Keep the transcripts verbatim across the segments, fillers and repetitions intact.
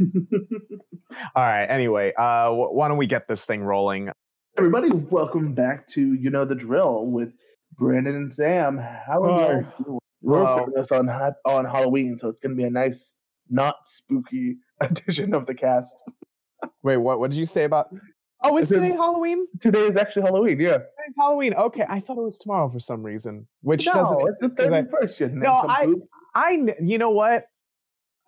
All right. Anyway, uh, why don't we get this thing rolling? Everybody, welcome back to You Know the Drill with Brandon and Sam. How are you doing? We're filming this on on Halloween, so it's going to be a nice, not spooky edition of the cast. Wait, what? What did you say about? Oh, is, is today it, Halloween? Today is actually Halloween. Yeah, it's Halloween. Okay, I thought it was tomorrow for some reason, which no, doesn't. It's the thirty-first. No, I, poop. I, you know what?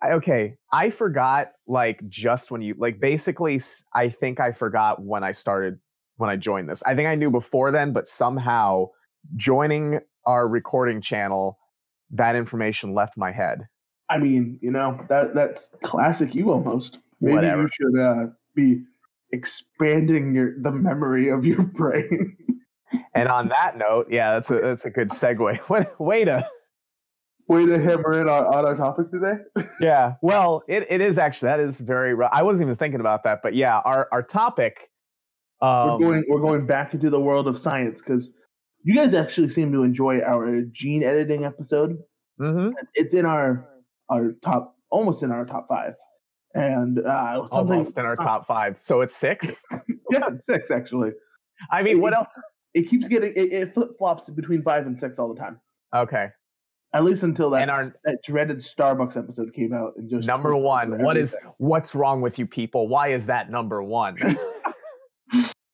Okay, I forgot, like, just when you, like, basically, I think I forgot when I started, when I joined this. I think I knew before then, but somehow joining our recording channel, that information left my head. I mean, you know, that that's classic you almost. Maybe Whatever. you should uh, be expanding your, the memory of your brain. And on that note, yeah, that's a, that's a good segue. Way to... Way to hammer in on, on our topic today. Yeah, well, it, it is actually, that is very, I wasn't even thinking about that, but yeah, our, our topic. Um, we're going we're going back into the world of science, because you guys actually seem to enjoy our gene editing episode. Mm-hmm. It's in our our top, almost in our top five. And uh, almost in our top five. So it's six? Yes, it's six, actually. I mean, it, what else? It keeps getting, it, it flip-flops between five and six all the time. Okay. At least until that, our, that dreaded Starbucks episode came out. And just number one, what is what's wrong with you people? Why is that number one?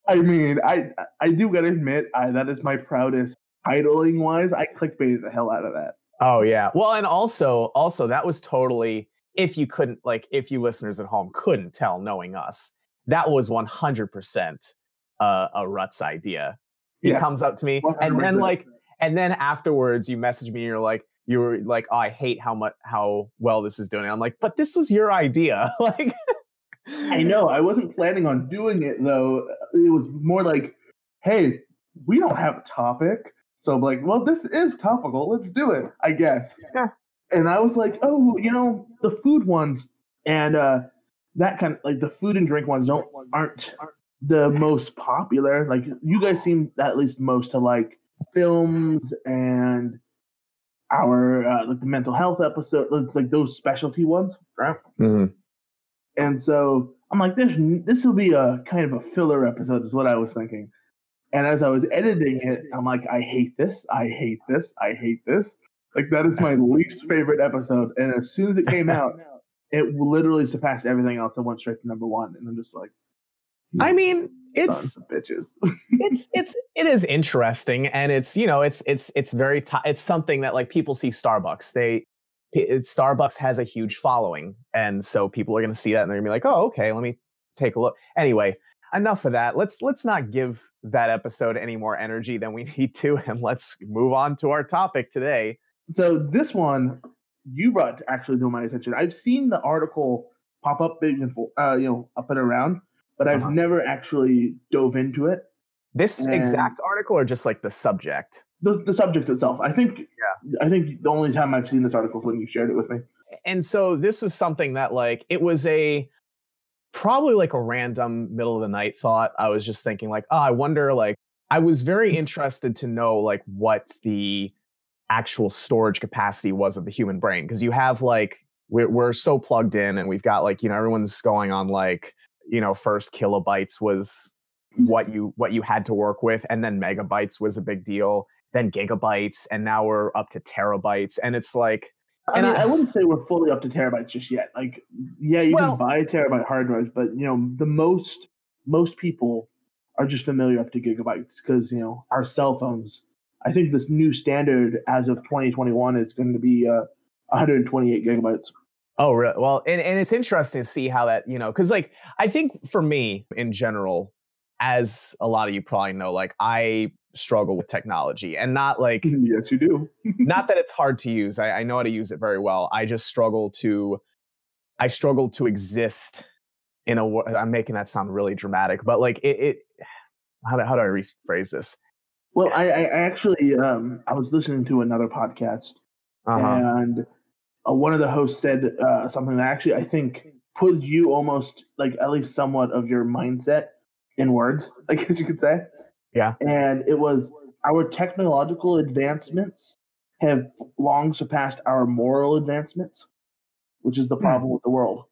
I mean, I I do gotta admit, I, that is my proudest idling wise. I clickbaited the hell out of that. Oh yeah, well, and also also that was totally, if you couldn't, like, if you listeners at home couldn't tell, knowing us, that was one hundred percent a Rhuts idea. He yeah. comes up to me one hundred percent. and then like. And then afterwards, you message me, and you're like, you were like, oh, I hate how much, how well this is doing. And I'm like, but this was your idea. Like, I know. I wasn't planning on doing it, though. It was more like, hey, we don't have a topic. So I'm like, well, this is topical. Let's do it, I guess. Yeah. And I was like, oh, you know, the food ones and uh, that kind of, like, the food and drink ones don't aren't the most popular. Like, you guys seem at least most to like films and our uh, like the mental health episode, like those specialty ones, right? Mm-hmm. And so I'm like, this this will be a kind of a filler episode, is what I was thinking. And as I was editing it, I'm like, I hate this, I hate this, I hate this. Like, that is my least favorite episode. And as soon as it came out, it literally surpassed everything else. I went straight to number one, and I'm just like, I mean, it's bitches. it's it's it is interesting, and it's, you know, it's it's it's very t- it's something that, like, people see Starbucks. They it, Starbucks has a huge following, and so people are going to see that and they're going to be like, "Oh, okay, let me take a look." Anyway, enough of that. Let's let's not give that episode any more energy than we need to, and let's move on to our topic today. So this one you brought actually to my attention. I've seen the article pop up big and full, uh, you know, up and around. But I've uh-huh. never actually dove into it. This and exact article, or just like the subject? The, the subject itself. I think yeah. I think the only time I've seen this article is when you shared it with me. And so this is something that, like, it was a probably like a random middle of the night thought. I was just thinking, like, oh, I wonder, like, I was very interested to know, like, what the actual storage capacity was of the human brain. Because you have, like, we're, we're so plugged in, and we've got, like, you know, everyone's going on, like, you know, first kilobytes was what you what you had to work with, and then megabytes was a big deal, then gigabytes, and now we're up to terabytes. And it's like, I and mean, I, I wouldn't say we're fully up to terabytes just yet. Like, yeah, you well, can buy terabyte hard drives, but, you know, the most most people are just familiar up to gigabytes because, you know, our cell phones. I think this new standard as of twenty twenty-one is going to be uh, one hundred twenty-eight gigabytes. Oh, really? Well, and, and it's interesting to see how that, you know, because, like, I think for me in general, as a lot of you probably know, like, I struggle with technology, and not like, yes, you do. Not that it's hard to use. I, I know how to use it very well. I just struggle to, I struggle to exist in a, I'm making that sound really dramatic, but, like, it, it how, do, how do I rephrase this? Well, I, I actually, um, I was listening to another podcast uh-huh. and Uh, one of the hosts said uh, something that actually I think put you almost, like, at least somewhat of your mindset in words, I guess you could say. Yeah. And it was, our technological advancements have long surpassed our moral advancements, which is the problem mm. with the world.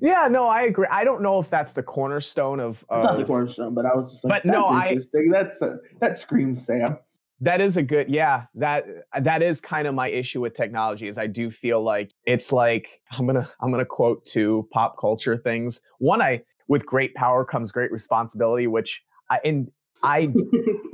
Yeah, no, I agree. I don't know if that's the cornerstone of. Uh, it's not the cornerstone, but I was just like, but no, I. That's a, that screams Sam. That is a good, yeah. That that is kind of my issue with technology, is I do feel like it's like I'm gonna I'm gonna quote two pop culture things. One, I with great power comes great responsibility, which I and I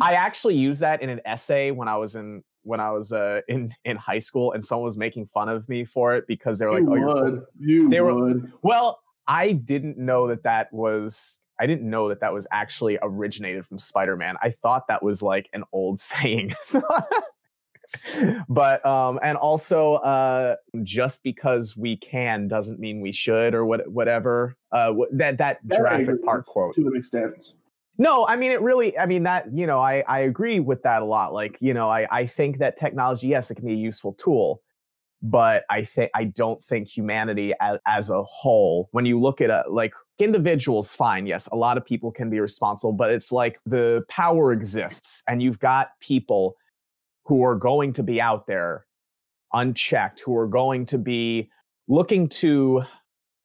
I actually used that in an essay when I was in when I was uh, in in high school, and someone was making fun of me for it because they were like, you "Oh, would. You're you they would. Were well." I didn't know that that was. I didn't know that that was actually originated from Spider-Man. I thought that was like an old saying. But, um, and also uh, just because we can doesn't mean we should or what, whatever. Uh, that that yeah, Jurassic Park quote. To an extent. No, I mean, it really, I mean that, you know, I, I agree with that a lot. Like, you know, I, I think that technology, yes, it can be a useful tool. But I think I don't think humanity as, as a whole, when you look at a, like individuals, fine, yes, a lot of people can be responsible, but it's like the power exists and you've got people who are going to be out there unchecked, who are going to be looking to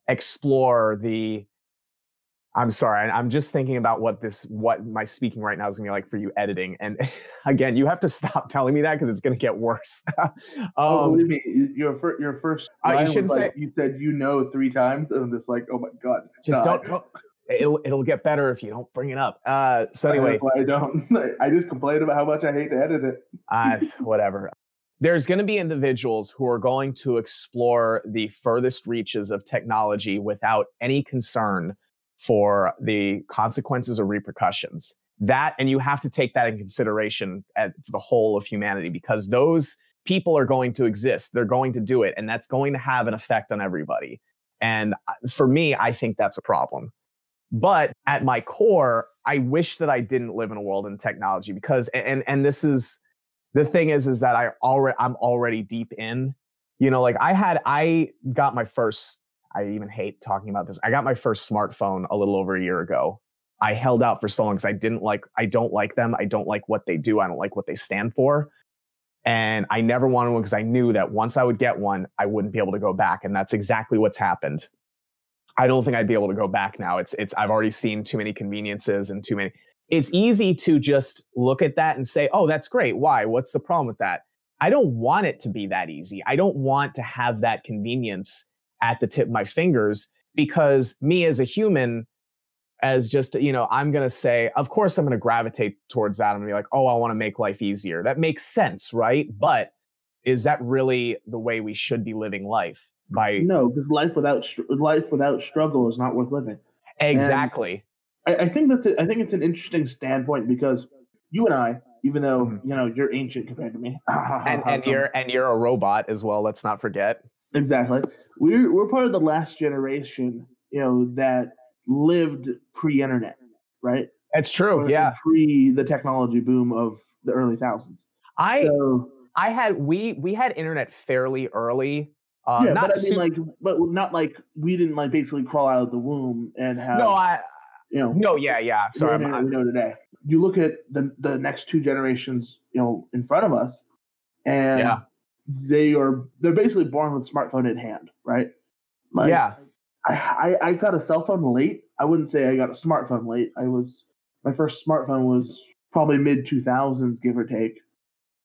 explore the. I'm sorry, I'm just thinking about what this, what my speaking right now is gonna be like for you editing. And again, you have to stop telling me that because it's gonna get worse. um, oh, believe me, your first, your first uh, line you shouldn't was like, say, you said you know three times, and I'm just like, oh my god, just don't, don't. It'll it'll get better if you don't bring it up. Uh, so anyway, I don't. I just complained about how much I hate to edit it. uh, whatever. There's gonna be individuals who are going to explore the furthest reaches of technology without any concern for the consequences or repercussions. That, and you have to take that in consideration at, for the whole of humanity, because those people are going to exist. They're going to do it, and that's going to have an effect on everybody. And for me, I think that's a problem. But at my core, I wish that I didn't live in a world in technology, because, and and this is, the thing is, is that I already, I'm already deep in, you know, like I had, I got my first, I even hate talking about this. I got my first smartphone a little over a year ago. I held out for so long because I didn't like, I don't like them. I don't like what they do. I don't like what they stand for. And I never wanted one because I knew that once I would get one, I wouldn't be able to go back. And that's exactly what's happened. I don't think I'd be able to go back now. It's, it's, I've already seen too many conveniences and too many. It's easy to just look at that and say, oh, that's great. Why? What's the problem with that? I don't want it to be that easy. I don't want to have that convenience at the tip of my fingers, because me as a human, as just, you know, I'm going to say, of course, I'm going to gravitate towards that and be like, oh, I want to make life easier. That makes sense, right? But is that really the way we should be living life? By No, because life without life without struggle is not worth living. Exactly. I, I think that's a, I think it's an interesting standpoint, because you and I, even though, mm-hmm. you know, you're ancient compared to me. and and you're and you're a robot as well. Let's not forget. Exactly. We're, we're part of the last generation, you know, that lived pre-internet, right? That's true, or yeah. Pre the technology boom of the early thousands. I so, I had, we we had internet fairly early. Uh, yeah, not but I mean, super, like, but not like we didn't like basically crawl out of the womb and have, no, I, you know. No, yeah, yeah. Sorry, I'm not. We know today. You look at the, the next two generations, you know, in front of us, and yeah. They are they're basically born with smartphone in hand, right? Like, yeah. I, I I got a cell phone late. I wouldn't say I got a smartphone late. I was my first smartphone was probably mid two thousands, give or take.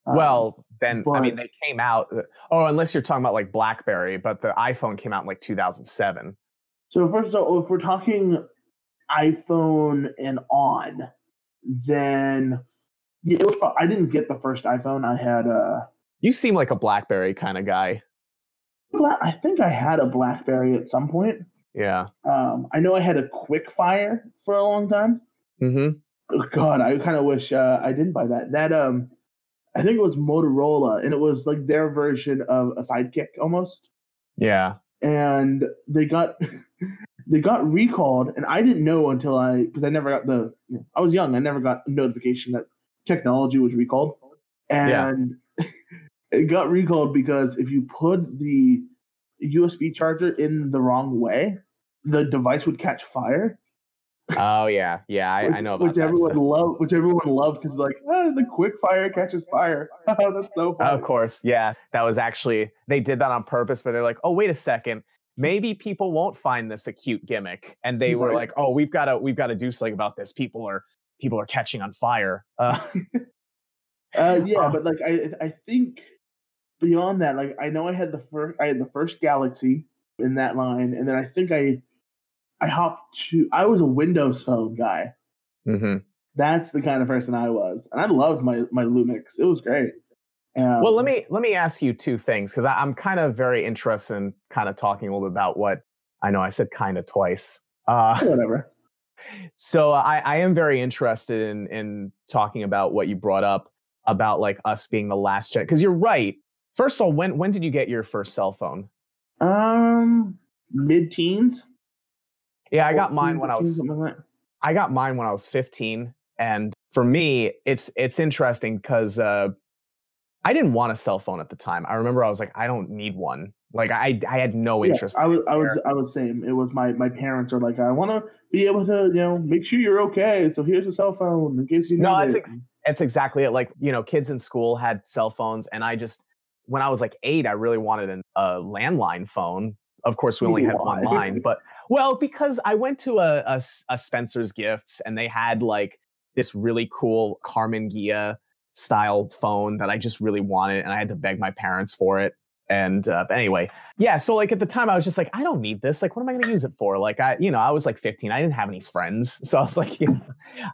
Well, um, then but, I mean they came out. Oh, unless you're talking about like BlackBerry, but the iPhone came out in like two thousand seven. So first of all, if we're talking iPhone and on, then yeah, it was probably, I didn't get the first iPhone. I had a. You seem like a BlackBerry kind of guy. I think I had a BlackBerry at some point. Yeah. Um, I know I had a QuickFire for a long time. Mm-hmm. Oh, God, I kind of wish uh, I didn't buy that. That um, I think it was Motorola, and it was like their version of a Sidekick almost. Yeah. And they got they got recalled, and I didn't know until I because I never got the you know, I was young. I never got a notification that technology was recalled, and. Yeah. It got recalled because if you put the U S B charger in the wrong way, the device would catch fire. Oh yeah, yeah, I, which, I know about which that. Everyone loved, which everyone loved because like ah, the quick fire catches fire. Oh, that's so funny. Of course, yeah, that was actually they did that on purpose. But they're like, oh wait a second, maybe people won't find this a cute gimmick, and they were right. like, "Oh, we've got to, we've got to do something about this. People are, people are catching on fire." Uh, uh, yeah, um, but like, I, I think beyond that, like, I know I had the first, I had the first Galaxy in that line, and then I think I, I hopped to, I was a Windows Phone guy. Mm-hmm. That's the kind of person I was, and I loved my my Lumix. It was great. Um, well, let me let me ask you two things, because I'm kind of very interested in kind of talking a little bit about what I know. I said kind of twice. Uh, whatever. So I, I am very interested in in talking about what you brought up about like us being the last gen. Because you're right. First of all, when when did you get your first cell phone? Um, mid teens. Yeah, I got mine when I was. Like I got mine when I was fifteen, and for me, it's it's interesting because. Uh, I didn't want a cell phone at the time. I remember I was like, I don't need one. Like I, I had no interest. Yeah, I was, in I was, I was same. It was my, my parents are like, I want to be able to, you know, make sure you're okay. So here's a cell phone in case you need it. No, that's ex- that's exactly it. Like, you know, kids in school had cell phones, and I just, when I was like eight, I really wanted an, a landline phone. Of course, we only Why? had one line, but well, because I went to a, a, a Spencer's Gifts, and they had like this really cool Carmen Ghia style phone that I just really wanted, and I had to beg my parents for it. And uh, anyway, yeah. So like at the time, I was just like, I don't need this. Like, what am I going to use it for? Like, I, you know, I was like fifteen. I didn't have any friends, so I was like, you know,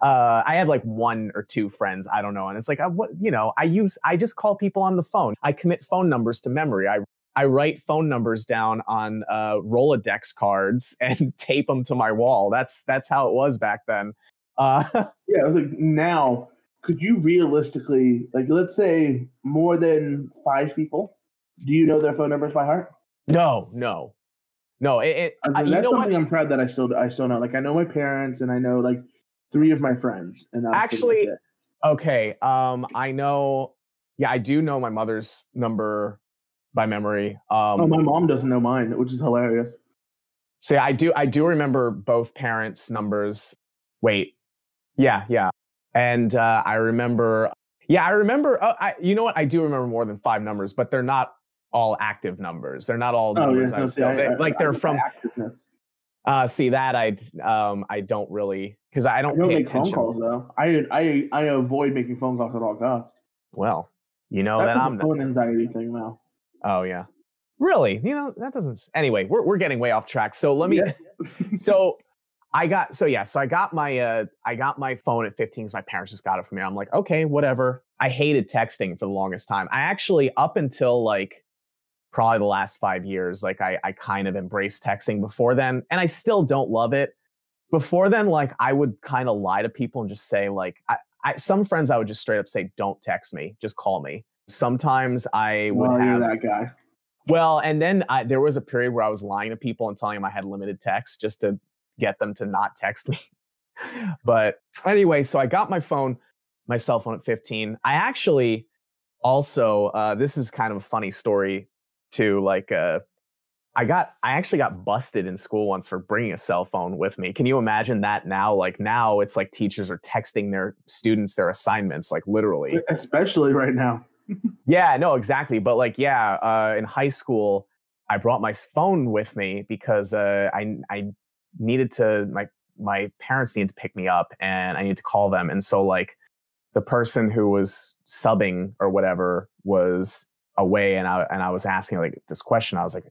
uh, I had like one or two friends. I don't know. And it's like, I, what, you know, I use, I just call people on the phone. I commit phone numbers to memory. I I write phone numbers down on uh, Rolodex cards and tape them to my wall. That's that's how it was back then. Uh, yeah, it was like now. Could you realistically, like, let's say more than five people, do you know their phone numbers by heart? No, no, no. It, it, I mean, I, that's you know something what? I'm proud that I still, I still know. Like, I know my parents, and I know like three of my friends. And actually, okay, um, I know. Yeah, I do know my mother's number by memory. Um, oh, my mom doesn't know mine, which is hilarious. See, I do, I do remember both parents' numbers. Wait, yeah, yeah. And uh, I remember, yeah, I remember, uh, I, you know what? I do remember more than five numbers, but they're not all active numbers. They're not all numbers. Oh, yeah, no, still, I, they, I, like I, they're I, from, uh, see that I, um, I don't really, because I don't, I don't pay make attention. Phone calls, though. I, I, I avoid making phone calls at all costs. Well, you know, that's that I'm phone anxiety thing now. Oh, yeah. Really? You know, that doesn't, anyway, we're we're getting way off track. So let me, yeah. so. I got, so yeah, so I got my, uh, I got my phone at fifteen because my parents just got it for me. I'm like, okay, whatever. I hated texting for the longest time. I actually, up until like probably the last five years, like I, I kind of embraced texting before then. And I still don't love it. Before then, like I would kind of lie to people and just say like, I, I, some friends I would just straight up say, don't text me, just call me. Sometimes I would well, have- you're that guy. Well, and then I, there was a period where I was lying to people and telling them I had limited text just to- get them to not text me. But anyway, so I got my phone, my cell phone at fifteen. I actually also, uh, this is kind of a funny story too. Like uh, I got, I actually got busted in school once for bringing a cell phone with me. Can you imagine that now? Like now it's like teachers are texting their students their assignments, like literally. Especially right now. Yeah, no, exactly. But like, yeah, uh, in high school, I brought my phone with me because uh, I, I, needed to my my parents needed to pick me up and I needed to call them. And so like the person who was subbing or whatever was away, and I and I was asking like this question. I was like,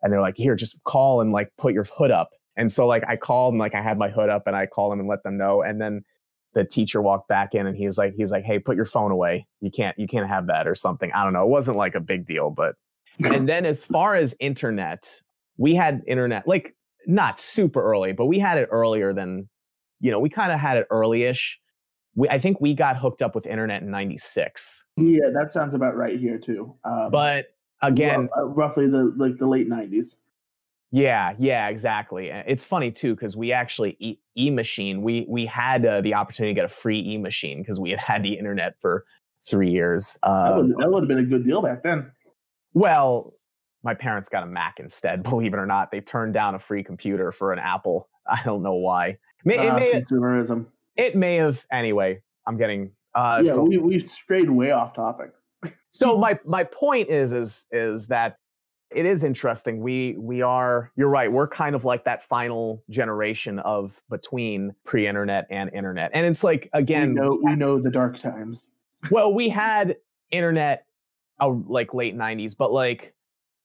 and they're like, here, just call and like put your hood up. And so like I called and like I had my hood up and I called them and let them know. And then the teacher walked back in and he's like, he's like, hey, put your phone away. You can't you can't have that or something. I don't know. It wasn't like a big deal, but and then as far as internet, we had internet like not super early, but we had it earlier than, you know, we kind of had it early-ish. We, I think we got hooked up with internet in ninety-six. Yeah, that sounds about right here too. Um, but again, r- roughly the like the late nineties. Yeah, yeah, exactly. It's funny too because we actually e- e-machine. We we had uh, the opportunity to get a free e-machine because we had had the internet for three years. Um, that would have been a good deal back then. Well. My parents got a Mac instead, believe it or not. They turned down a free computer for an Apple. I don't know why. It, uh, may consumerism. Have, it may have. Anyway, I'm getting. Uh, yeah, so, we we strayed way off topic. So my my point is is is that It is interesting. We we are, you're right, we're kind of like that final generation of between pre-internet and internet. And it's like, again, we know, we know the dark times. Well, we had internet uh, like late nineties, but like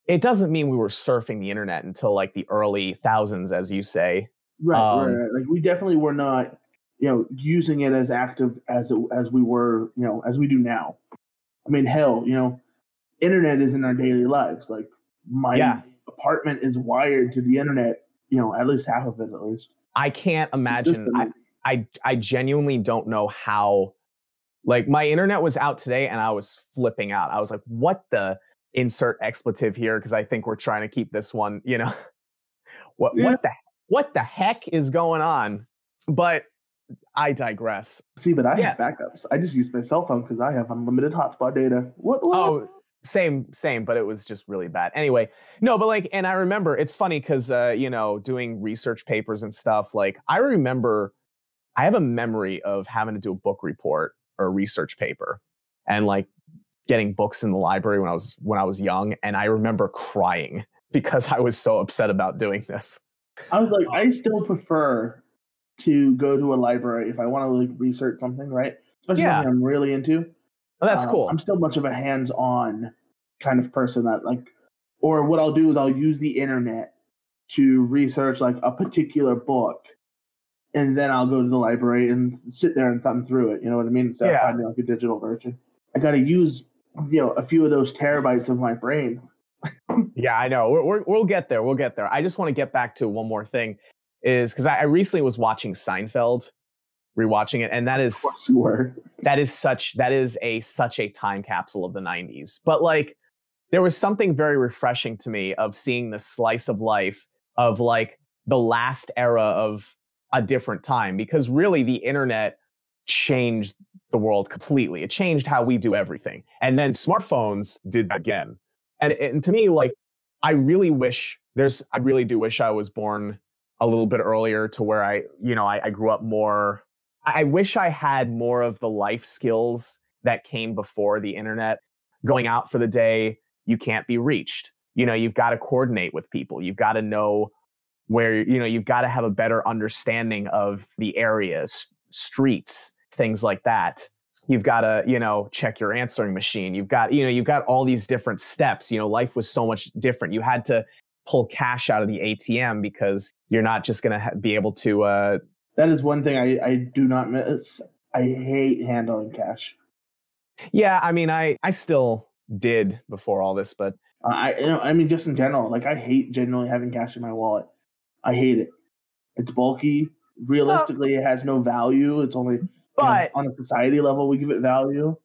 it doesn't mean we were surfing the internet until like the early thousands, as you say. Right, um, right, right. Like we definitely were not, you know, using it as active as it, as we were, you know, as we do now. I mean, hell, you know, internet is in our daily lives. Like my yeah. apartment is wired to the internet, you know, at least half of it, at least. I can't imagine. I, I, I genuinely don't know how, like my internet was out today and I was flipping out. I was like, what the insert expletive here? Cause I think we're trying to keep this one, you know, what, yeah. what the, what the heck is going on? But I digress. See, but I yeah. have backups. I just use my cell phone because I have unlimited hotspot data. What? what? Oh, same, same, but it was just really bad. Anyway, no, but like, and I remember, it's funny because, uh, you know, doing research papers and stuff, like I remember, I have a memory of having to do a book report or a research paper and like getting books in the library when I was, when I was young. And I remember crying because I was so upset about doing this. I was like, I still prefer to go to a library if I want to like research something, right? Especially yeah. something I'm really into. Oh, that's um, cool. I'm still much of a hands-on kind of person that like, or what I'll do is I'll use the internet to research like a particular book, and then I'll go to the library and sit there and thumb through it. You know what I mean? Instead yeah. of finding like a digital version, I got to use, you know, a few of those terabytes of my brain. Yeah, I know. We're, we're, we'll get there. We'll get there. I just want to get back to one more thing. Is because I, I recently was watching Seinfeld, rewatching it, and that is that is such that is a such a time capsule of the nineties. But like, there was something very refreshing to me of seeing the slice of life of like the last era of a different time, because really the internet changed the world completely. It changed how we do everything, and then smartphones did that again. And, and to me, like, I really wish there's I really do wish I was born a little bit earlier to where I, you know, I, I grew up more. I wish I had more of the life skills that came before the internet. Going out for the day, you can't be reached. You know, you've got to coordinate with people. You've got to know where, you know, you've got to have a better understanding of the areas, streets, things like that. You've got to, you know, check your answering machine. You've got, you know, you've got all these different steps. You know, life was so much different. You had to pull cash out of the A T M because you're not just going to ha- be able to. Uh, that is one thing I, I do not miss. I hate handling cash. Yeah, I mean, I, I still did before all this, but uh, I you know, I mean, just in general, like I hate generally having cash in my wallet. I hate it. It's bulky. Realistically, well, it has no value. It's only but, you know, on a society level we give it value.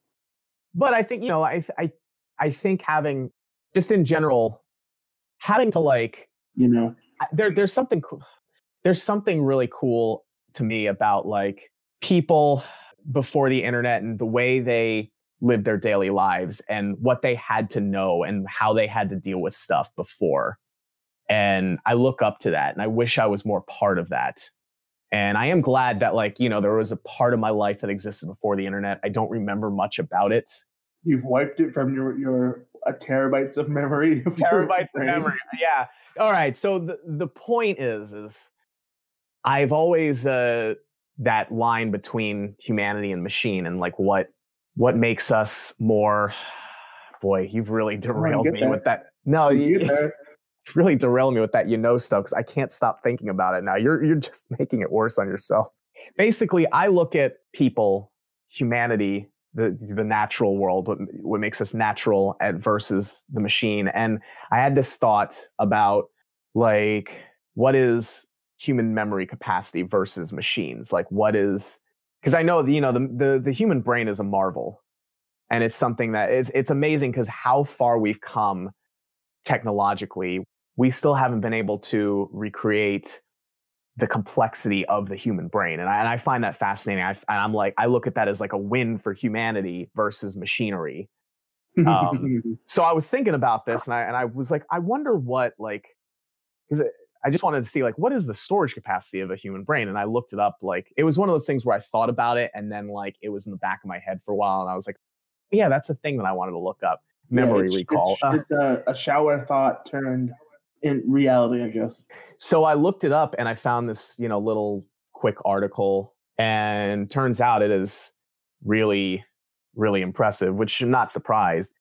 But I think you know, I I I think having just in general. Having to like, you know, there, there's something cool. There's something really cool to me about like people before the internet and the way they lived their daily lives and what they had to know and how they had to deal with stuff before. And I look up to that and I wish I was more part of that. And I am glad that like, you know, there was a part of my life that existed before the internet. I don't remember much about it. You've wiped it from your, your uh, terabytes of memory. Terabytes of memory. Yeah. All right. So the, the point is, is I've always uh, that line between humanity and machine and like what what makes us more. Boy, you've really derailed me that. with that. No, you, you really derailed me with that. You know stuff because I can't stop thinking about it now. You're you're just making it worse on yourself. Basically, I look at people, humanity. The, the natural world, what, what makes us natural at versus the machine. And I had this thought about like, what is human memory capacity versus machines? Like what is, because I know, the, you know, the, the, the human brain is a marvel and it's something that it's, it's amazing because how far we've come technologically, we still haven't been able to recreate the complexity of the human brain. And I, and I find that fascinating. I, and I'm like, I look at that as like a win for humanity versus machinery. Um, so I was thinking about this and I, and I was like, I wonder what like, because I just wanted to see like, what is the storage capacity of a human brain? And I looked it up. Like, it was one of those things where I thought about it and then like, it was in the back of my head for a while. And I was like, yeah, that's a thing that I wanted to look up. memory yeah, it, recall. It, it, uh, a shower thought turned in reality, I guess. So I looked it up and I found this, you know, little quick article, and turns out it is really, really impressive, which I'm not surprised.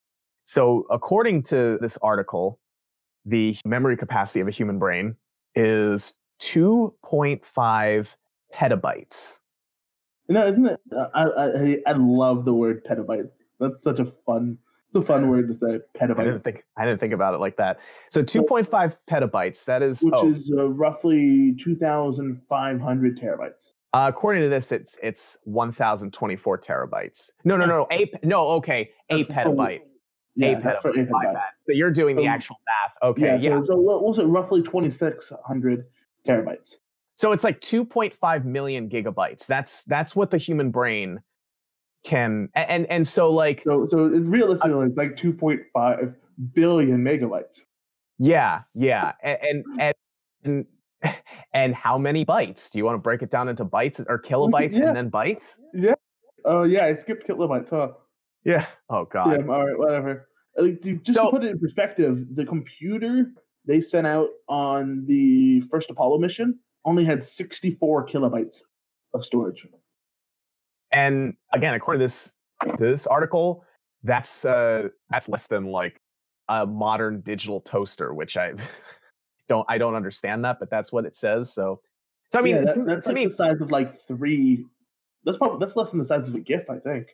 So according to this article, the memory capacity of a human brain is two point five petabytes. You know, isn't it? I I, I love the word petabytes. That's such a fun, it's a fun word to say. Petabytes. I didn't think I didn't think about it like that. So two point five petabytes. That is, which oh. is uh, roughly two thousand five hundred terabytes. Uh, according to this, it's it's one thousand twenty-four terabytes. No, no, no, no. A no. Okay, a petabyte. Yeah, a petabyte. My bad. So you're doing so, the actual math. Okay. Yeah. yeah. So, so we'll say roughly twenty-six hundred terabytes. So it's like two point five million gigabytes. That's that's what the human brain can, and and so like so so it's realistically uh, it's like two point five billion megabytes. Yeah, yeah, and and and and how many bytes? Do you want to break it down into bytes or kilobytes yeah. and then bytes? Yeah. Oh uh, yeah, I skipped kilobytes, huh? Yeah. Oh god. Yeah, all right, whatever. Like, dude, just so, to put it in perspective, the computer they sent out on the first Apollo mission only had sixty-four kilobytes of storage. And again, according to this to this article, that's uh, that's less than like a modern digital toaster, which I don't I don't understand that, but that's what it says. So, so I mean, yeah, that, to, that's to like me, the size of like three. That's probably that's less than the size of a GIF, I think.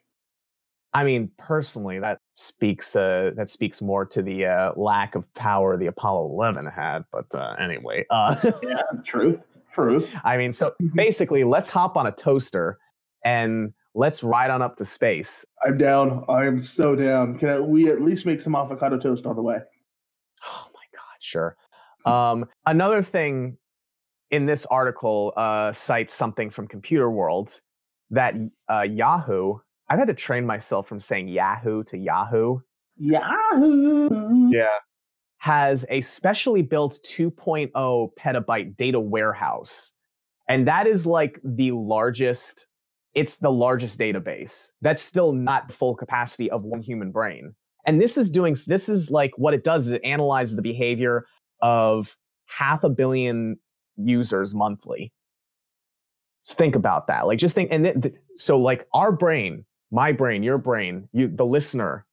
I mean, personally, that speaks uh, that speaks more to the uh, lack of power the Apollo eleven had. But uh, anyway, uh, yeah, truth. Truth. I mean, so basically, let's hop on a toaster and let's ride on up to space. I'm down. I am so down. Can I, we at least make some avocado toast on the way? Oh my god, sure. Um, another thing in this article uh, cites something from Computer World that uh, Yahoo. I've had to train myself from saying Yahoo to Yahoo. Yahoo. Yeah. Has a specially built two point oh petabyte data warehouse. And that is like the largest, it's the largest database. That's still not full capacity of one human brain. And this is doing, this is like what it does is it analyzes the behavior of half a billion users monthly. So think about that. Like just think, and th- th- so like our brain, my brain, your brain, you, the listener,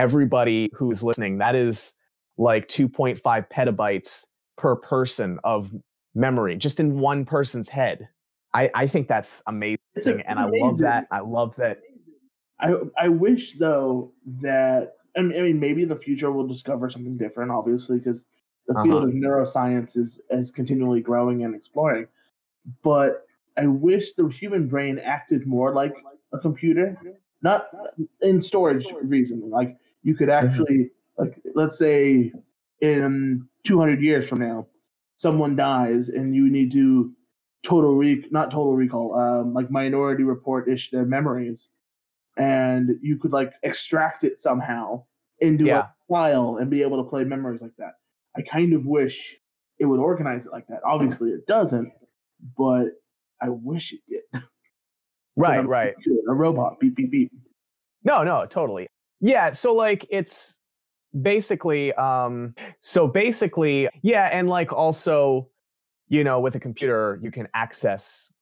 everybody who is listening, that is like two point five petabytes per person of memory, just in one person's head. I, I think that's amazing, amazing, and I love that. I love that. I I wish though that I mean maybe in the future we'll discover something different, obviously, because the uh-huh. field of neuroscience is is continually growing and exploring. But I wish the human brain acted more like a computer, not in storage reason. Like you could actually. Mm-hmm. Like, let's say in two hundred years from now, someone dies and you need to total rec- not total recall, um, like Minority Report-ish their memories. And you could like extract it somehow into yeah. a file and be able to play memories like that. I kind of wish it would organize it like that. Obviously it doesn't, but I wish it did. Right, right. A robot, beep, beep, beep. No, no, totally. Yeah, so like it's... Basically, um, so basically, yeah, and like also, you know, with a computer, you can access.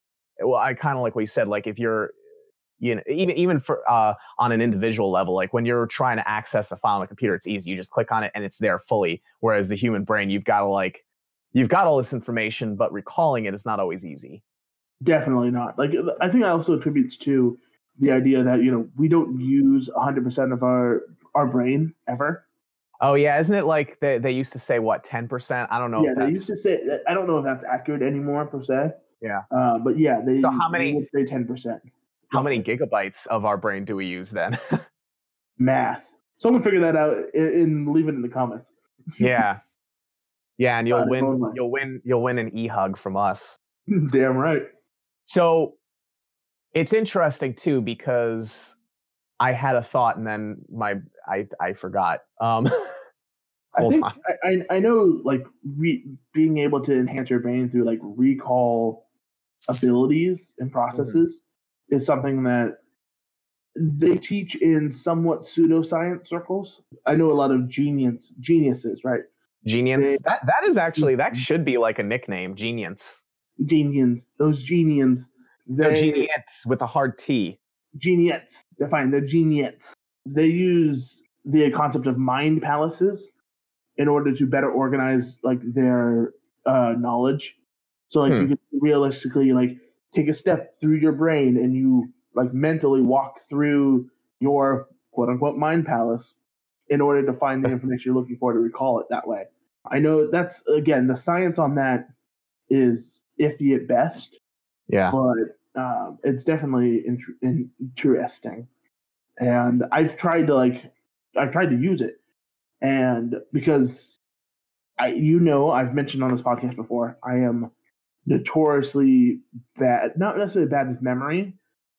Well, I kind of like what you said. Like if you're, you know, even even for uh, on an individual level, like when you're trying to access a file on a computer, it's easy. You just click on it and it's there fully. Whereas the human brain, you've got to like, you've got all this information, but recalling it is not always easy. Definitely not. Like I think that also attributes to the idea that you know we don't use one hundred percent of our our brain ever. Oh, yeah. Isn't it like they, they used to say, what, ten percent? I don't know. Yeah, if they used to say, I don't know if that's accurate anymore, per se. Yeah. Uh, but yeah, they so how many, would say ten percent. How many gigabytes of our brain do we use then? Math. Someone figure that out and leave it in the comments. Yeah. Yeah. And you'll God, win, you'll win, you'll win an e-hug from us. Damn right. So it's interesting, too, because I had a thought and then my I, I forgot. Um, hold I think, on. I, I know like re, being able to enhance your brain through like recall abilities and processes mm-hmm. is something that they teach in somewhat pseudoscience circles. I know a lot of genius geniuses, right? Genius. They, that that is actually that should be like a nickname. Genius. Genians. Those genians. They're no, geniets with a hard T. Geniets. They're fine. They're geniets. They use the concept of mind palaces in order to better organize like their uh, knowledge. So like hmm. you can realistically like take a step through your brain and you like mentally walk through your quote unquote mind palace in order to find the information you're looking for to recall it that way. I know that's, again, the science on that is iffy at best. Yeah. But um, it's definitely in- interesting. And I've tried to like, I've tried to use it. And because I, you know, I've mentioned on this podcast before, I am notoriously bad, not necessarily bad with memory,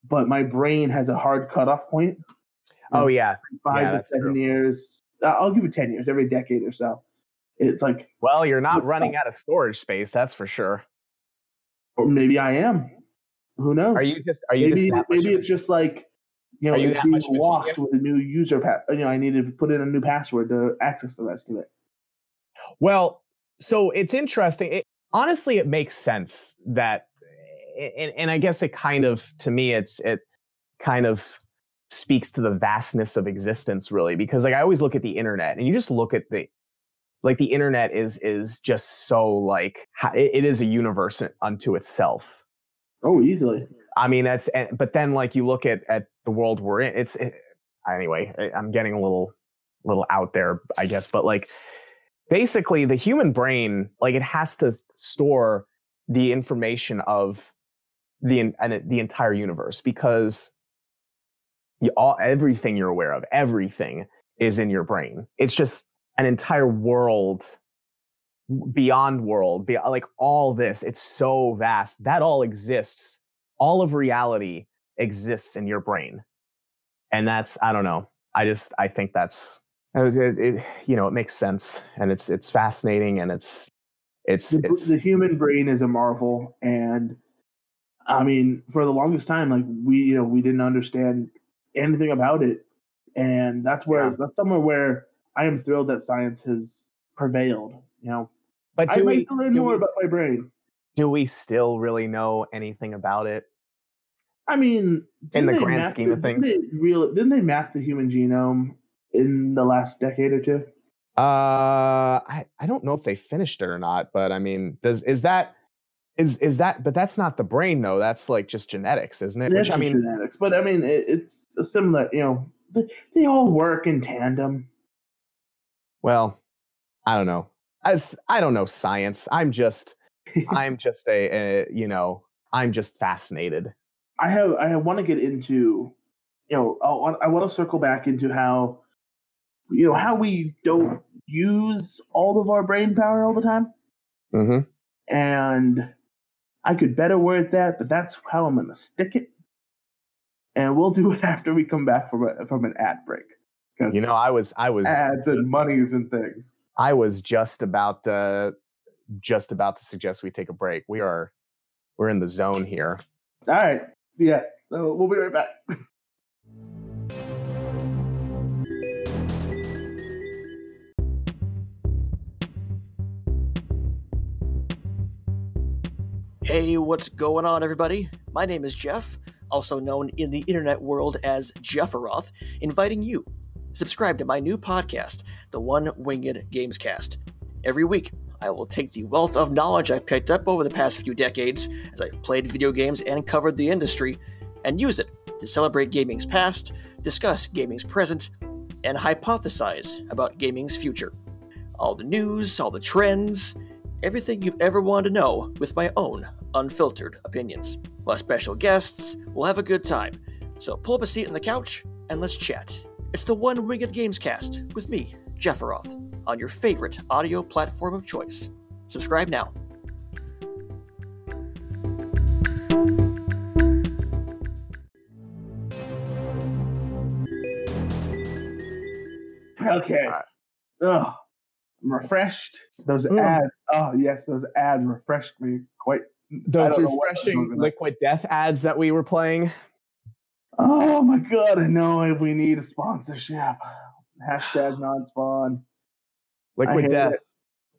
but my brain has a hard cutoff point. Oh yeah, five yeah, to seven true. years. I'll give it ten years, every decade or so. It's like, well, you're not running out of storage space, that's for sure. Or maybe I am. Who knows? Are you just? Are you maybe, just? Maybe it's just like, you know, you being locked with a new user pass. You know, I need to put in a new password to access the rest of it. Well, so it's interesting. It, honestly, it makes sense that, and, and I guess it kind of, to me, it's it kind of. speaks to the vastness of existence, really, because like I always look at the internet, and you just look at the like the internet is is just so like it, it is a universe unto itself. Oh, easily. I mean, that's but then like you look at at the world we're in. It's it, anyway. I'm getting a little little out there, I guess, but like basically the human brain, like it has to store the information of the and the entire universe, because You all, everything you're aware of, everything is in your brain. It's just an entire world, beyond world, be, like all this. It's so vast that all exists. All of reality exists in your brain, and that's I don't know. I just I think that's it, it, you know it makes sense, and it's it's fascinating, and it's it's the, it's the human brain is a marvel, and I mean for the longest time, like we you know we didn't understand anything about it, and that's where yeah. that's somewhere where I am thrilled that science has prevailed. You know, but do I might learn more we, about my brain. Do we still really know anything about it? I mean, in the grand scheme the, of things, didn't they, real, didn't they map the human genome in the last decade or two? Uh, I I don't know if they finished it or not, but I mean, does is that? Is is that? But that's not the brain, though. That's like just genetics, isn't it? Which, I mean, genetics. But I mean, it, it's a similar. You know, they, they all work in tandem. Well, I don't know. As I don't know science. I'm just, I'm just a, a, you know, I'm just fascinated. I have, I want to get into, you know, I'll, I want to circle back into how, you know, how we don't use all of our brain power all the time. Mm-hmm. And I could better word that, but that's how I'm going to stick it. And we'll do it after we come back from a, from an ad break. You know, I was I was ads and just, monies and things. I was just about uh, just about to suggest we take a break. We are we're in the zone here. All right. Yeah. So we'll be right back. Hey, what's going on, everybody? My name is Jeff, also known in the internet world as Jefferoth, inviting you to subscribe to my new podcast, The One Winged Gamescast. Every week, I will take the wealth of knowledge I've picked up over the past few decades as I've played video games and covered the industry, and use it to celebrate gaming's past, discuss gaming's present, and hypothesize about gaming's future. All the news, all the trends, everything you've ever wanted to know with my own unfiltered opinions. Plus special guests, we'll have a good time. So pull up a seat on the couch and let's chat. It's the One Winged Gamescast with me, Jefferoth, on your favorite audio platform of choice. Subscribe now. Okay. Ugh. I'm refreshed. Those Ooh. ads. Oh yes, those ads refreshed me quite. Those refreshing liquid death ads that we were playing. Oh my god, I know if we need a sponsorship. Hashtag non-spawn. Liquid Death.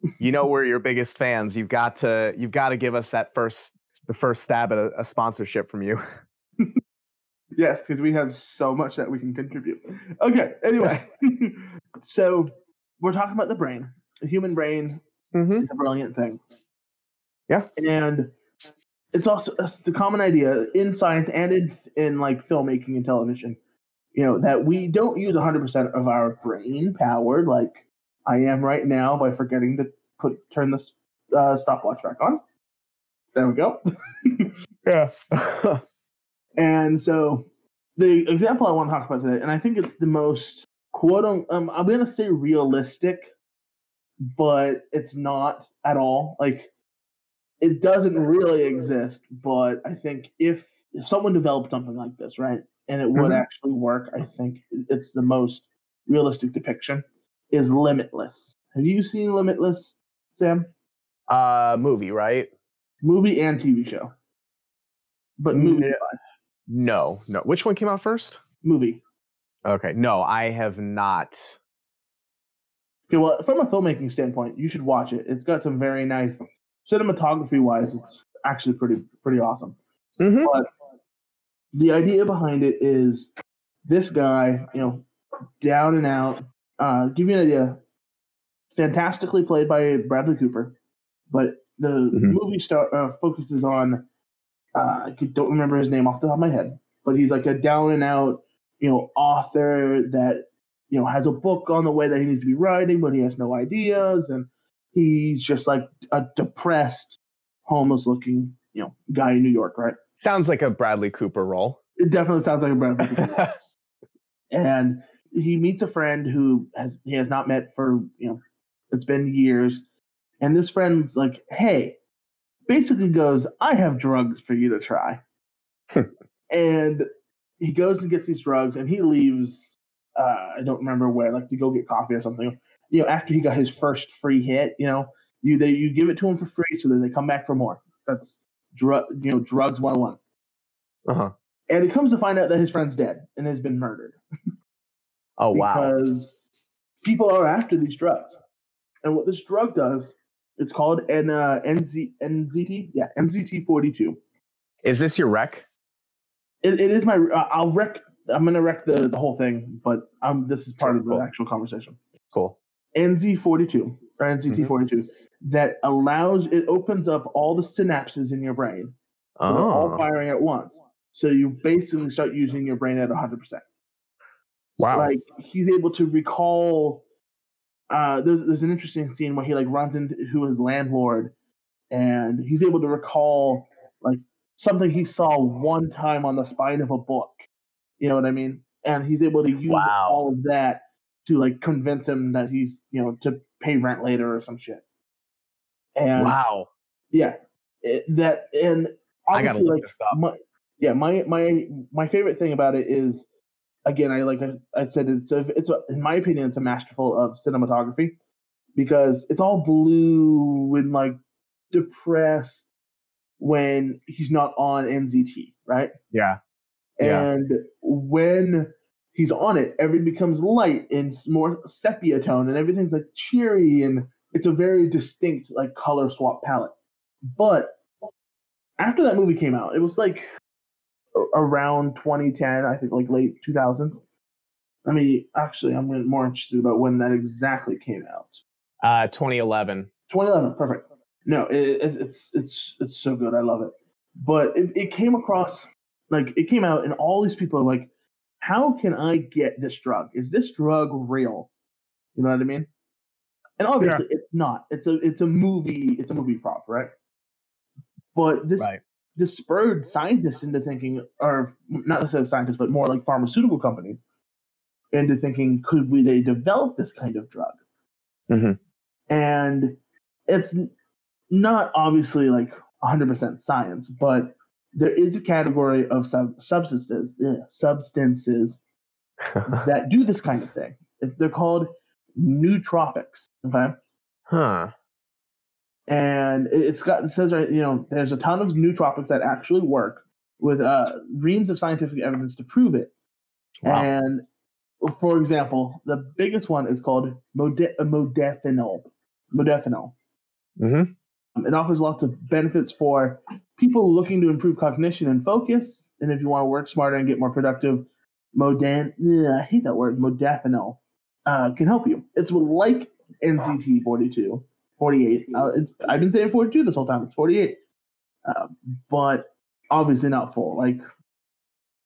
It. You know we're your biggest fans. You've got to you've got to give us that first the first stab at a, a sponsorship from you. Yes, because we have so much that we can contribute. Okay, anyway. So we're talking about the brain. The human brain mm-hmm. is a brilliant thing. Yeah. And it's also it's the common idea in science and in, in like filmmaking and television, you know, that we don't use one hundred percent of our brain power, like I am right now by forgetting to put turn this uh, stopwatch back on. There we go. Yeah. And so the example I want to talk about today, and I think it's the most quote unquote, um, I'm going to say realistic, but it's not at all. Like, it doesn't really exist, but I think if, if someone developed something like this, right, and it would mm-hmm. actually work, I think it's the most realistic depiction, is Limitless. Have you seen Limitless, Sam? Uh, movie, right? Movie and T V show. But movie. Yeah. No, no. Which one came out first? Movie. Okay. No, I have not. Okay, well, from a filmmaking standpoint, you should watch it. It's got some very nice... cinematography-wise, it's actually pretty pretty awesome. Mm-hmm. But the idea behind it is this guy, you know, down and out. Uh, give you an idea. Fantastically played by Bradley Cooper, but the mm-hmm. movie star uh, focuses on. Uh, I don't remember his name off the top of my head, but he's like a down and out, you know, author that you know has a book on the way that he needs to be writing, but he has no ideas and. He's just like a depressed, homeless-looking, you know, guy in New York, right? Sounds like a Bradley Cooper role. It definitely sounds like a Bradley Cooper role. And he meets a friend who has he has not met for, you know, it's been years. And this friend's like, hey, basically goes, I have drugs for you to try. And he goes and gets these drugs, and he leaves, uh, I don't remember where, like to go get coffee or something. You know, after he got his first free hit, you know, you they you give it to him for free, so then they come back for more. That's drug, you know, drugs one oh one. Uh huh. And it comes to find out that his friend's dead and has been murdered. Oh wow! Because people are after these drugs, and what this drug does, it's called an uh, N Z T, yeah, N Z T forty-two. Is this your rec? It, it is my. Uh, I'll rec. I'm gonna rec the, the whole thing, but um, this is part of the cool. actual conversation. Cool. N Z forty-two or N Z T forty-two mm-hmm. that allows it opens up all the synapses in your brain. So oh. They're all firing at once. So you basically start using your brain at one hundred percent. Wow. Like he's able to recall uh there's there's an interesting scene where he like runs into his landlord and he's able to recall like something he saw one time on the spine of a book. You know what I mean? And he's able to use wow. all of that to like convince him that he's, you know, to pay rent later or some shit. And wow. Yeah. It, that, and obviously like, my, yeah, my, my, my favorite thing about it is, again, I, like I, I said, it's, a, it's a, in my opinion, it's a masterful of cinematography because it's all blue and like depressed when he's not on N Z T. Right. Yeah. And yeah. when, he's on it. Everything becomes light and more sepia tone, and everything's like cheery, and it's a very distinct like color swap palette. But after that movie came out, it was like around twenty ten, I think, like late two thousands. I mean, actually, I'm more interested about when that exactly came out. Uh, twenty eleven. twenty eleven, perfect. No, it, it, it's it's it's so good. I love it. But it, it came across like it came out, and all these people are like. How can I get this drug? Is this drug real? You know what I mean? And obviously yeah. it's not. It's a it's a movie, it's a movie prop, right? But this right. this spurred scientists into thinking, or not necessarily scientists, but more like pharmaceutical companies into thinking, could we they develop this kind of drug? Mm-hmm. And it's not obviously like one hundred percent science, but there is a category of sub- substances uh, substances that do this kind of thing. They're called nootropics. Okay. Huh. And it's got it says right, you know, there's a ton of nootropics that actually work, with uh, reams of scientific evidence to prove it. Wow. And for example, the biggest one is called mode- modafinil. Modafinil. Mm-hmm. Um, it offers lots of benefits for people looking to improve cognition and focus. And if you want to work smarter and get more productive, modan, ugh, I hate that word, modafinil, uh, can help you. It's like N Z T forty-two, forty-eight. Uh, it's, I've been saying forty-two this whole time. It's forty-eight. Uh, but obviously not full. Like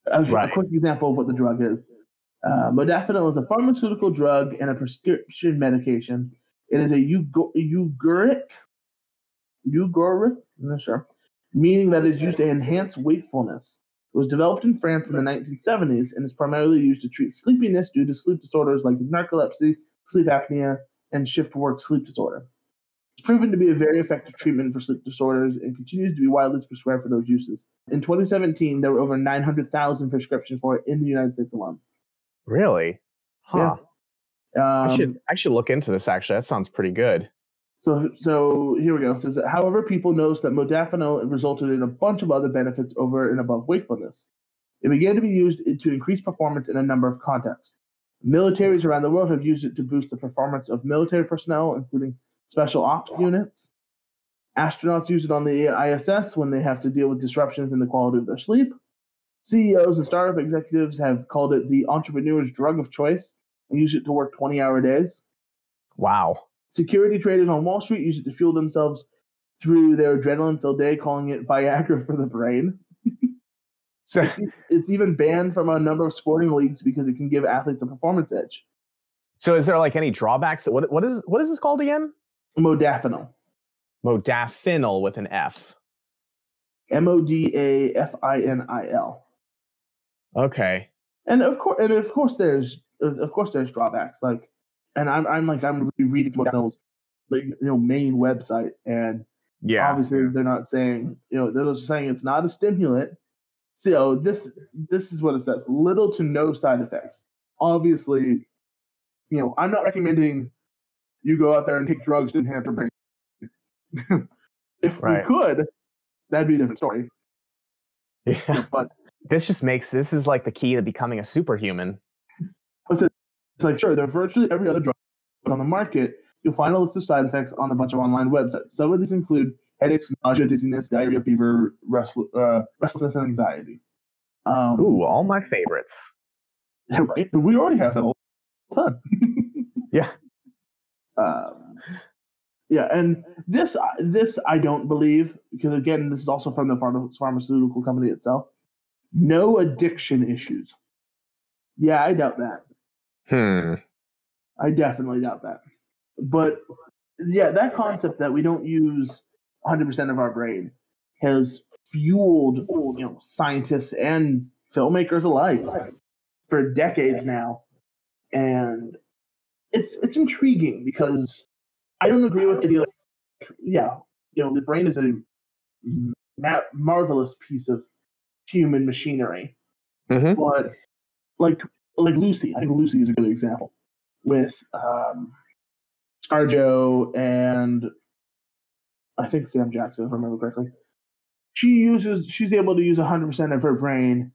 a, right. a quick example of what the drug is. Uh, modafinil is a pharmaceutical drug and a prescription medication. It is a eugo- eugoric, eugoric, I'm not sure, meaning that it's used to enhance wakefulness. It was developed in France in the nineteen seventies and is primarily used to treat sleepiness due to sleep disorders like narcolepsy, sleep apnea, and shift work sleep disorder. It's proven to be a very effective treatment for sleep disorders and continues to be widely prescribed for those uses. In twenty seventeen, there were over nine hundred thousand prescriptions for it in the United States alone. Really? Huh. Yeah. Um, I should I should look into this, actually. That sounds pretty good. So so here we go. It says, however, people noticed that modafinil resulted in a bunch of other benefits over and above wakefulness. It began to be used to increase performance in a number of contexts. Militaries around the world have used it to boost the performance of military personnel, including special ops units. Astronauts use it on the I S S when they have to deal with disruptions in the quality of their sleep. C E Os and startup executives have called it the entrepreneur's drug of choice and use it to work twenty-hour days. Wow. Security traders on Wall Street use it to fuel themselves through their adrenaline-filled day, calling it Viagra for the brain. so, it's, it's even banned from a number of sporting leagues because it can give athletes a performance edge. So is there like any drawbacks? What What is what is this called again? Modafinil. Modafinil with an F. M O D A F I N I L. Okay. And of course, and of course, there's of course there's drawbacks. Like, and I'm I'm like I'm reading Modafinil's, like, you know, main website, and yeah, obviously they're not saying, you know, they're just saying it's not a stimulant. So this this is what it says: little to no side effects. Obviously, you know, I'm not recommending you go out there and take drugs to enhance your brain. If right. we could, that'd be a different story. Yeah, you know, but. This just makes, this is like the key to becoming a superhuman. It's like, sure, there are virtually every other drug on the market. You'll find a list of side effects on a bunch of online websites. Some of these include headaches, nausea, dizziness, diarrhea, fever, rest, uh, restlessness, and anxiety. Um, Ooh, all my favorites. Right? We already have that whole ton. Yeah. Um, yeah, and this, this I don't believe, because again, this is also from the pharma- pharmaceutical company itself. No addiction issues. Yeah, I doubt that. Hmm. I definitely doubt that. But yeah, that concept that we don't use one hundred percent of our brain has fueled, you know, scientists and filmmakers alike for decades now. And it's it's intriguing because I don't agree with the idea. Like, yeah, you know, the brain is a ma- marvelous piece of human machinery, mm-hmm. but like like Lucy, I think Lucy is a good example with um, ScarJo and I think Sam Jackson, if I remember correctly. She uses she's able to use one hundred percent of her brain,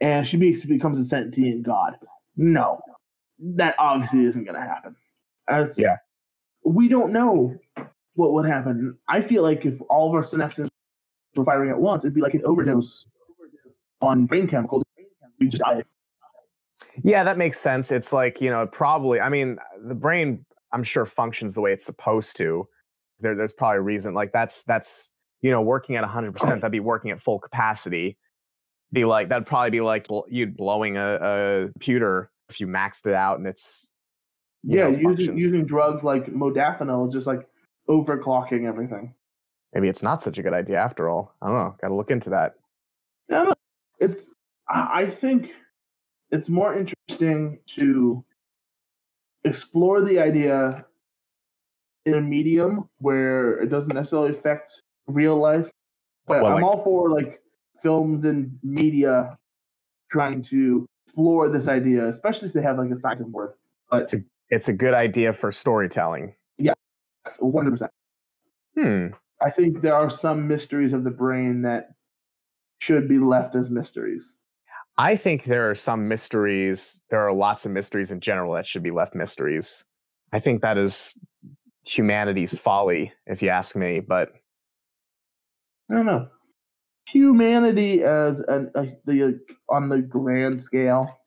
and she becomes a sentient god. No, that obviously isn't going to happen. That's, yeah, we don't know what would happen. I feel like if all of our synapses were firing at once, it'd be like an overdose on brain chemicals. You just die. Yeah, that makes sense. It's like, you know, probably, I mean, the brain, I'm sure, functions the way it's supposed to. There, there's probably a reason. Like, that's, that's, you know, working at one hundred percent, that'd be working at full capacity. Be like, that'd probably be like you blowing a, a computer if you maxed it out and it's, you yeah, know, using, functions. Using drugs like modafinil is just like overclocking everything. Maybe it's not such a good idea after all. I don't know. Got to look into that. No, it's. I think it's more interesting to explore the idea in a medium where it doesn't necessarily affect real life. But well, I'm like, all for like films and media trying to explore this idea, especially if they have like a science board. But it's a, it's a good idea for storytelling. Yeah, one hundred percent. Hmm. I think there are some mysteries of the brain that should be left as mysteries. I think there are some mysteries. There are lots of mysteries in general that should be left mysteries. I think that is humanity's folly, if you ask me. But I don't know. Humanity as an a, the on the grand scale,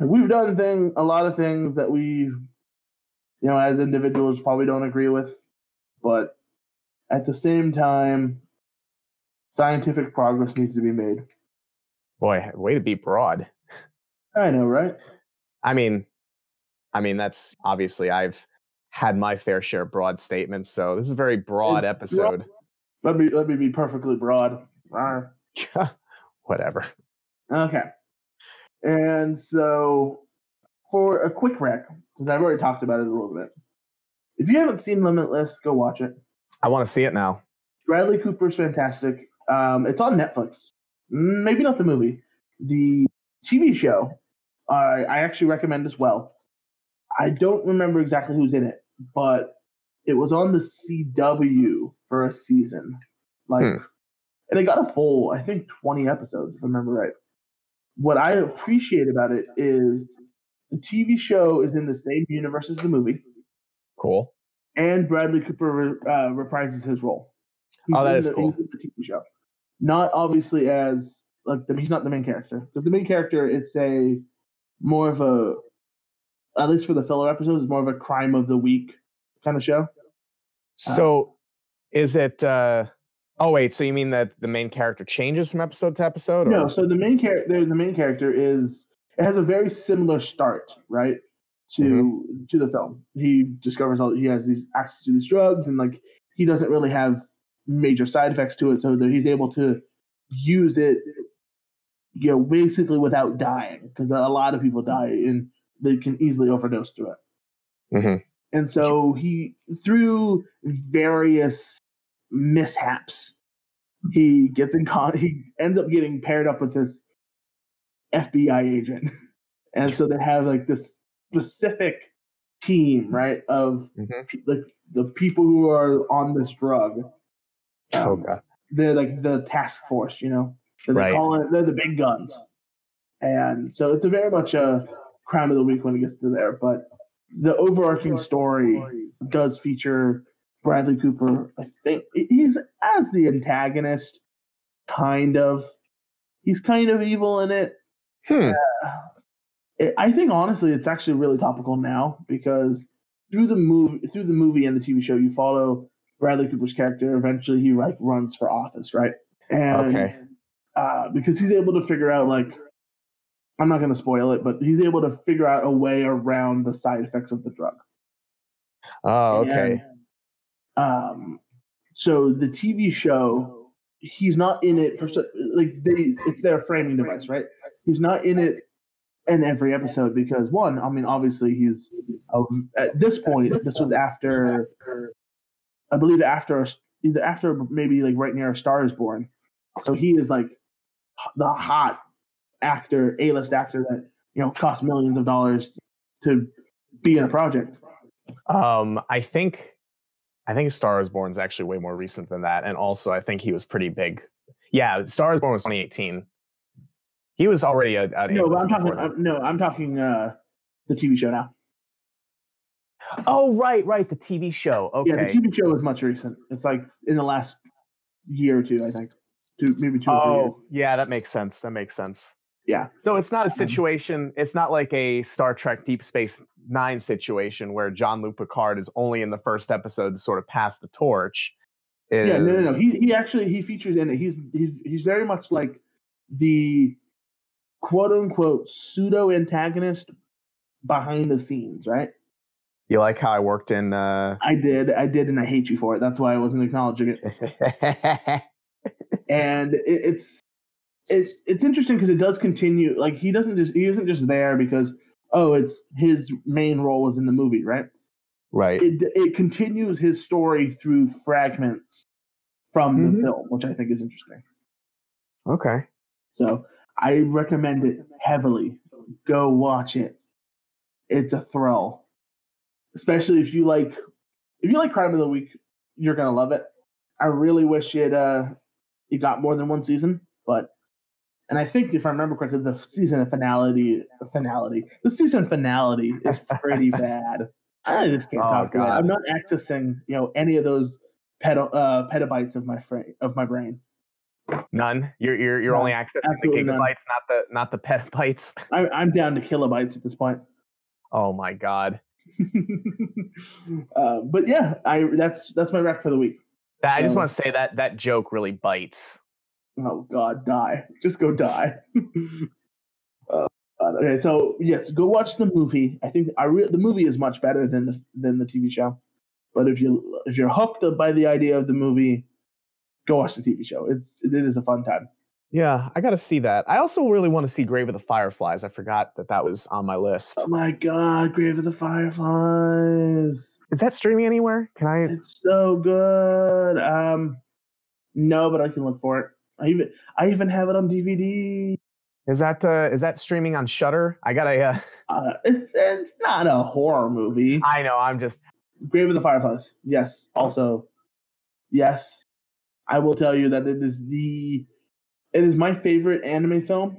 we've done thing a lot of things that we, you know, as individuals probably don't agree with, but at the same time, scientific progress needs to be made. Boy, way to be broad. I know, right? I mean, I mean that's obviously I've had my fair share of broad statements, so this is a very broad it's episode. Broad. Let me let me be perfectly broad. Whatever. Okay. And so, for a quick rec, since I've already talked about it a little bit, if you haven't seen Limitless, go watch it. I want to see it now. Bradley Cooper's fantastic. Um, it's on Netflix. Maybe not the movie. The T V show, uh, I actually recommend as well. I don't remember exactly who's in it, but it was on the C W for a season. Like, hmm. And it got a full, I think, twenty episodes, if I remember right. What I appreciate about it is the T V show is in the same universe as the movie. Cool. And Bradley Cooper uh, reprises his role. He's oh, that is the, cool. He's in the T V show. Not obviously as, like, the, he's not the main character. Because the main character, it's a more of a, at least for the filler episodes, it's more of a crime of the week kind of show. So uh, is it, uh, oh, wait, so you mean that the main character changes from episode to episode? Or? No, so the main, char- the main character is, it has a very similar start, right, to mm-hmm. to the film. He discovers all he has these access to these drugs, and, like, he doesn't really have major side effects to it, so that he's able to use it, you know, basically without dying, because a lot of people die and they can easily overdose to it. Mm-hmm. And so he, through various mishaps, he gets in con- he ends up getting paired up with this F B I agent, and so they have like this specific team, right, of mm-hmm. the the people who are on this drug. Um, oh god! They're like the task force, you know. They're, right. Call it, they're the big guns, and so it's a very much a crime of the week when it gets to there. But the overarching story does feature Bradley Cooper. I think he's as the antagonist, kind of. He's kind of evil in it. Hmm. Uh, it I think honestly, it's actually really topical now because through the movie, through the movie and the T V show, you follow Bradley Cooper's character. Eventually he like runs for office, right? And okay. uh, because he's able to figure out, like, I'm not going to spoil it, but he's able to figure out a way around the side effects of the drug. Oh, okay. And, um, so the T V show, he's not in it for like they it's their framing device, right? He's not in it in every episode because one, I mean, obviously he's at this point. This was after. I believe after either after maybe like right near Star is Born, so he is like the hot actor, A-list actor that, you know, costs millions of dollars to be in a project. Um, I think, I think Star is Born is actually way more recent than that, and also I think he was pretty big. Yeah, Star is Born was twenty eighteen. He was already a, a no. I'm talking I'm, no. I'm talking uh, the T V show now. Oh, right, right. The T V show. Okay. Yeah, the T V show is much recent. It's like in the last year or two, I think. Two, maybe two oh, or three years. Yeah, that makes sense. That makes sense. Yeah. So it's not a situation, it's not like a Star Trek Deep Space Nine situation where Jean-Luc Picard is only in the first episode to sort of pass the torch. Is... Yeah, no, no, no. He he actually, he features in it. He's, he's, he's very much like the quote-unquote pseudo-antagonist behind the scenes, right? You like how I worked in... Uh... I did. I did, and I hate you for it. That's why I wasn't acknowledging it. And it, it's it's it's interesting because it does continue. Like, he doesn't just he isn't just there because, oh, it's his main role was in the movie, right? Right. It it continues his story through fragments from mm-hmm. the film, which I think is interesting. Okay. So I recommend it heavily. Go watch it. It's a thrill. Especially if you like, if you like Crime of the Week, you're gonna love it. I really wish it uh, it got more than one season. And I think, if I remember correctly, the season finality, finality, the season finality is pretty bad. I just can't oh, talk God. about it. I'm not accessing, you know, any of those peta, uh, petabytes of my fra- of my brain. None. You're you're you're no, only accessing the gigabytes, none. not the not the petabytes. I, I'm down to kilobytes at this point. Oh my God. uh, but yeah, I that's that's my rec for the week. That, I just um, want to say that that joke really bites. Oh God, die! Just go die. uh, okay, so yes, go watch the movie. I think I re- the movie is much better than the than the T V show. But if you if you're hooked up by the idea of the movie, go watch the T V show. It's it is a fun time. Yeah, I got to see that. I also really want to see Grave of the Fireflies. I forgot that that was on my list. Oh my God, Grave of the Fireflies! Is that streaming anywhere? Can I? It's so good. Um, no, but I can look for it. I even I even have it on D V D. Is that uh, is that streaming on Shudder? I gotta. Uh... Uh, it's it's not a horror movie. I know. I'm just Grave of the Fireflies. Yes. Also, yes. I will tell you that it is the it is my favorite anime film,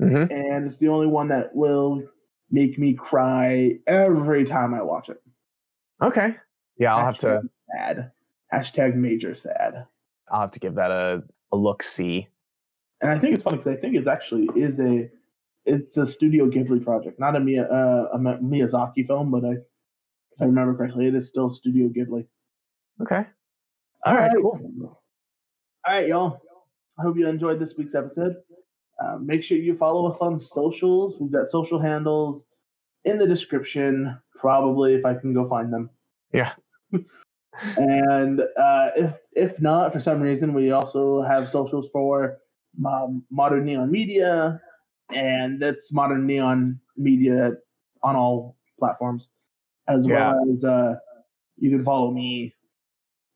mm-hmm. and it's the only one that will make me cry every time I watch it. Okay. Yeah, I'll Hashtag have to. Sad. Hashtag major sad. I'll have to give that a, a look-see. And I think it's funny because I think it actually is a it's a Studio Ghibli project, not a, Mia, uh, a Miyazaki film, but I, if I remember correctly, it is still Studio Ghibli. Okay. All, All right, right, cool. All right, y'all. I hope you enjoyed this week's episode. Uh, make sure you follow us on socials. We've got social handles in the description, probably, if I can go find them. Yeah. And uh, if if not, for some reason, we also have socials for um, Modern Neon Media, and that's Modern Neon Media on all platforms, as yeah. well as uh, you can follow me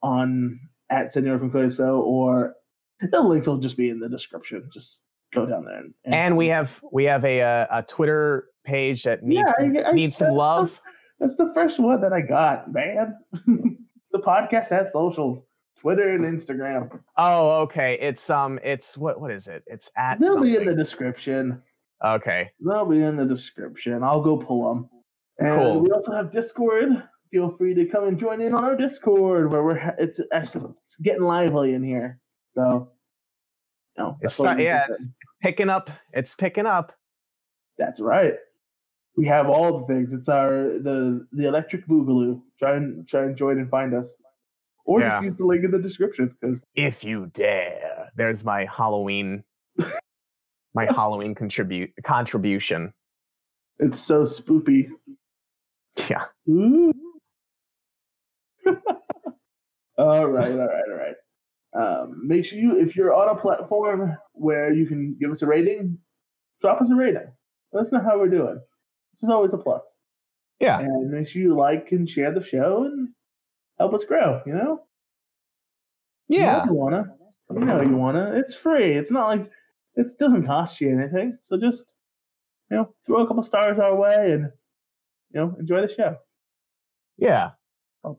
on at Senor Con Queso, or the links will just be in the description. Just go down there. And, and, and we have we have a a Twitter page that needs yeah, some, I, I, needs some love. That's the first one that I got, man. The podcast has socials, Twitter and Instagram. Oh, okay. It's um, it's what? What is it? It's at. They'll something. be in the description. Okay. They'll be in the description. I'll go pull them. And cool. We also have Discord. Feel free to come and join in on our Discord, where we're it's actually it's getting lively in here. So, no, it's not, yeah, it's picking up. It's picking up. That's right. We have all the things. It's our the the Electric Boogaloo. Try and try and join and find us, or yeah. just use the link in the description. Because if you dare, there's my Halloween, my Halloween contribute contribution. It's so spoopy. Yeah. all right, all right, all right. Um, make sure you, if you're on a platform where you can give us a rating, drop us a rating. Let us know how we're doing. This is always a plus. Yeah. And make sure you like and share the show and help us grow, you know? Yeah. You know you wanna. You know you wanna. It's free. It's not like, it doesn't cost you anything. So just, you know, throw a couple stars our way and, you know, enjoy the show. Yeah. All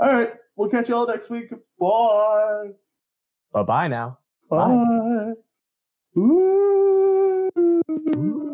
right. We'll catch you all next week. Bye. Bye-bye now. Bye. Bye. Ooh. Ooh.